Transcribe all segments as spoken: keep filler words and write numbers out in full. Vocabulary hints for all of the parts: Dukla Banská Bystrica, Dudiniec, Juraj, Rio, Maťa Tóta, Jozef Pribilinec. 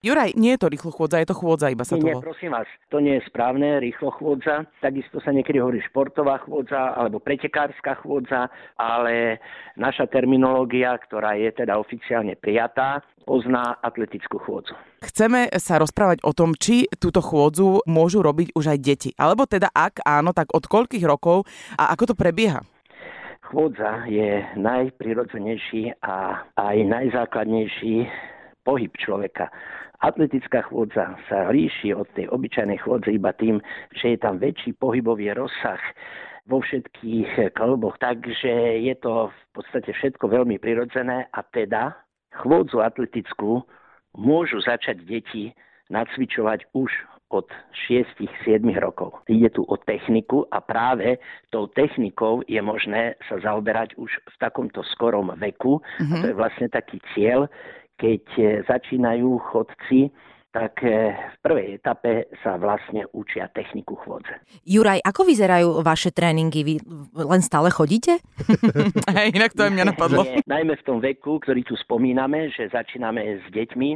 Juraj, nie je to rýchlochôdza, je to chôdza, iba sa to volá. Nie, prosím vás, to nie je správne, rýchlochôdza. Takisto sa niekedy hovorí športová chôdza alebo pretekárska chôdza, ale naša terminológia, ktorá je teda oficiálne prijatá, pozná atletickú chôdzu. Chceme sa rozprávať o tom, či túto chôdzu môžu robiť už aj deti. Alebo teda ak áno, tak od koľkých rokov a ako to prebieha? Chôdza je najprirodzenejší a aj najzákladnejší pohyb človeka. Atletická chôdza sa líši od tej obyčajnej chôdze iba tým, že je tam väčší pohybový rozsah vo všetkých klboch. Takže je to v podstate všetko veľmi prirodzené a teda chôdzu atletickú môžu začať deti nacvičovať už od šesť sedem rokov. Ide tu o techniku a práve tou technikou je možné sa zaoberať už v takomto skorom veku. Mm-hmm. A to je vlastne taký cieľ, keď začínajú chodci, tak v prvej etape sa vlastne učia techniku chôdze. Juraj, ako vyzerajú vaše tréningy? Vy len stále chodíte? Hej, inak to aj mňa napadlo. Nie, najmä v tom veku, ktorý tu spomíname, že začíname s deťmi,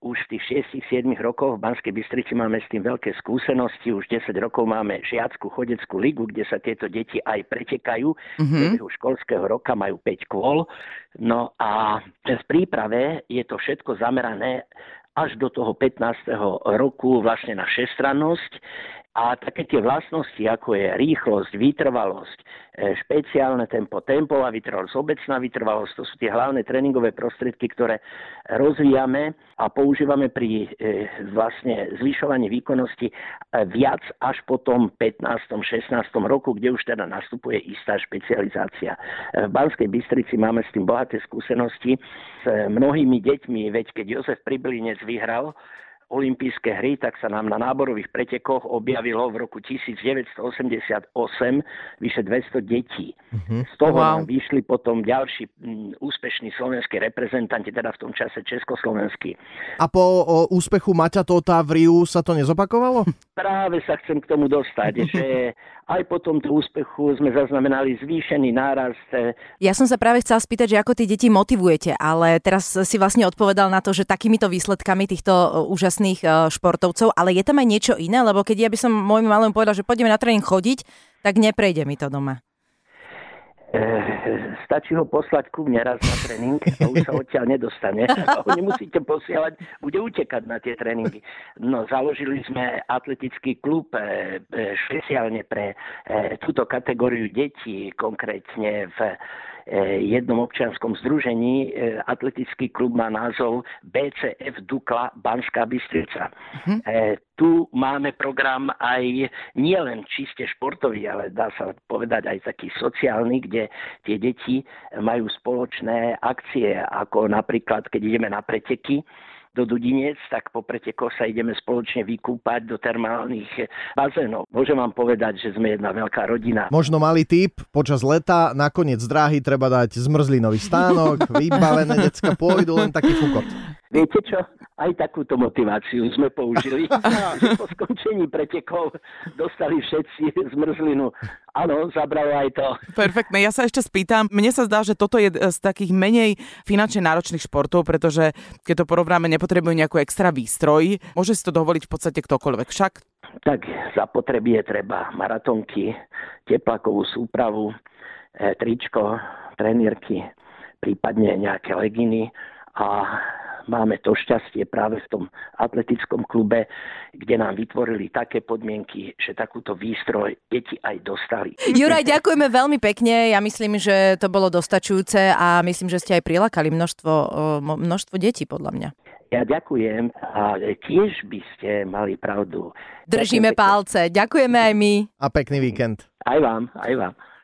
už v tých šesť sedem rokoch v Banskej Bystrici máme s tým veľké skúsenosti. Už desať rokov máme žiackú chodeckú ligu, kde sa tieto deti aj pretekajú. Mm-hmm. V školského roka majú päť kôl. No a v príprave je to všetko zamerané až do toho pätnásteho roku vlastne na všestrannosť. A také tie vlastnosti, ako je rýchlosť, vytrvalosť, špeciálne tempo, tempová vytrvalosť, obecná vytrvalosť, to sú tie hlavné tréningové prostriedky, ktoré rozvíjame a používame pri e, vlastne zvyšovaní výkonnosti viac až po tom pätnástom šestnástom roku, kde už teda nastupuje istá špecializácia. V Banskej Bystrici máme s tým bohaté skúsenosti s mnohými deťmi, veď keď Jozef Pribilinec vyhral olympijské hry, tak sa nám na náborových pretekoch objavilo v roku devätnásť osemdesiatosem vyše dvesto detí. Mm-hmm. Z toho wow. nám vyšli potom ďalší m, úspešní slovenskí reprezentanti, teda v tom čase československí. A po o, úspechu Maťa Tóta v Riu sa to nezopakovalo? Práve sa chcem k tomu dostať, že aj po tomto úspechu sme zaznamenali zvýšený nárast. Ja som sa práve chcela spýtať, že ako tie deti motivujete, ale teraz si vlastne odpovedal na to, že takýmito výsledkami týchto úžasných športovcov, ale je tam aj niečo iné, lebo keď ja by som môjmu malému povedal, že poďme na tréning chodiť, tak neprejde mi to doma. E, stačí ho poslať ku mne raz na tréning a už sa odtiaľ nedostane. Ho nemusíte posielať, bude utekať na tie tréningy. No, založili sme atletický klub e, e, špeciálne pre e, túto kategóriu detí, konkrétne v jednom občianskom združení. Atletický klub má názov bé cé ef Dukla Banská Bystrica. Mm-hmm. Tu máme program aj nielen čiste športový, ale dá sa povedať aj taký sociálny, kde tie deti majú spoločné akcie, ako napríklad, keď ideme na preteky do Dudiniec, tak po pretekoch sa ideme spoločne vykúpať do termálnych bazénov. Môžem vám povedať, že sme jedna veľká rodina. Možno malý tip, počas leta, na koniec dráhy treba dať zmrzlinový stánok, vybavené decka pôjdu, len taký fukot. Viete čo? Aj takúto motiváciu sme použili. Po skončení pretekov dostali všetci zmrzlinu. Áno, zabralo aj to. Perfektné. Ja sa ešte spýtam. Mne sa zdá, že toto je z takých menej finančne náročných športov, pretože keď to porovnáme, nepotrebujú nejakú extra výstroj. Môže si to dovoliť v podstate ktokoľvek. Však? Tak za potreby je treba maratonky, teplákovú súpravu, tričko, trenírky, prípadne nejaké leginy a máme to šťastie práve v tom atletickom klube, kde nám vytvorili také podmienky, že takúto výstroj deti aj dostali. Juraj, ďakujeme veľmi pekne. Ja myslím, že to bolo dostačujúce a myslím, že ste aj prilákali množstvo, množstvo detí podľa mňa. Ja ďakujem a tiež by ste mali pravdu. Držíme palce. Ďakujeme aj my. A pekný víkend. Aj vám, aj vám.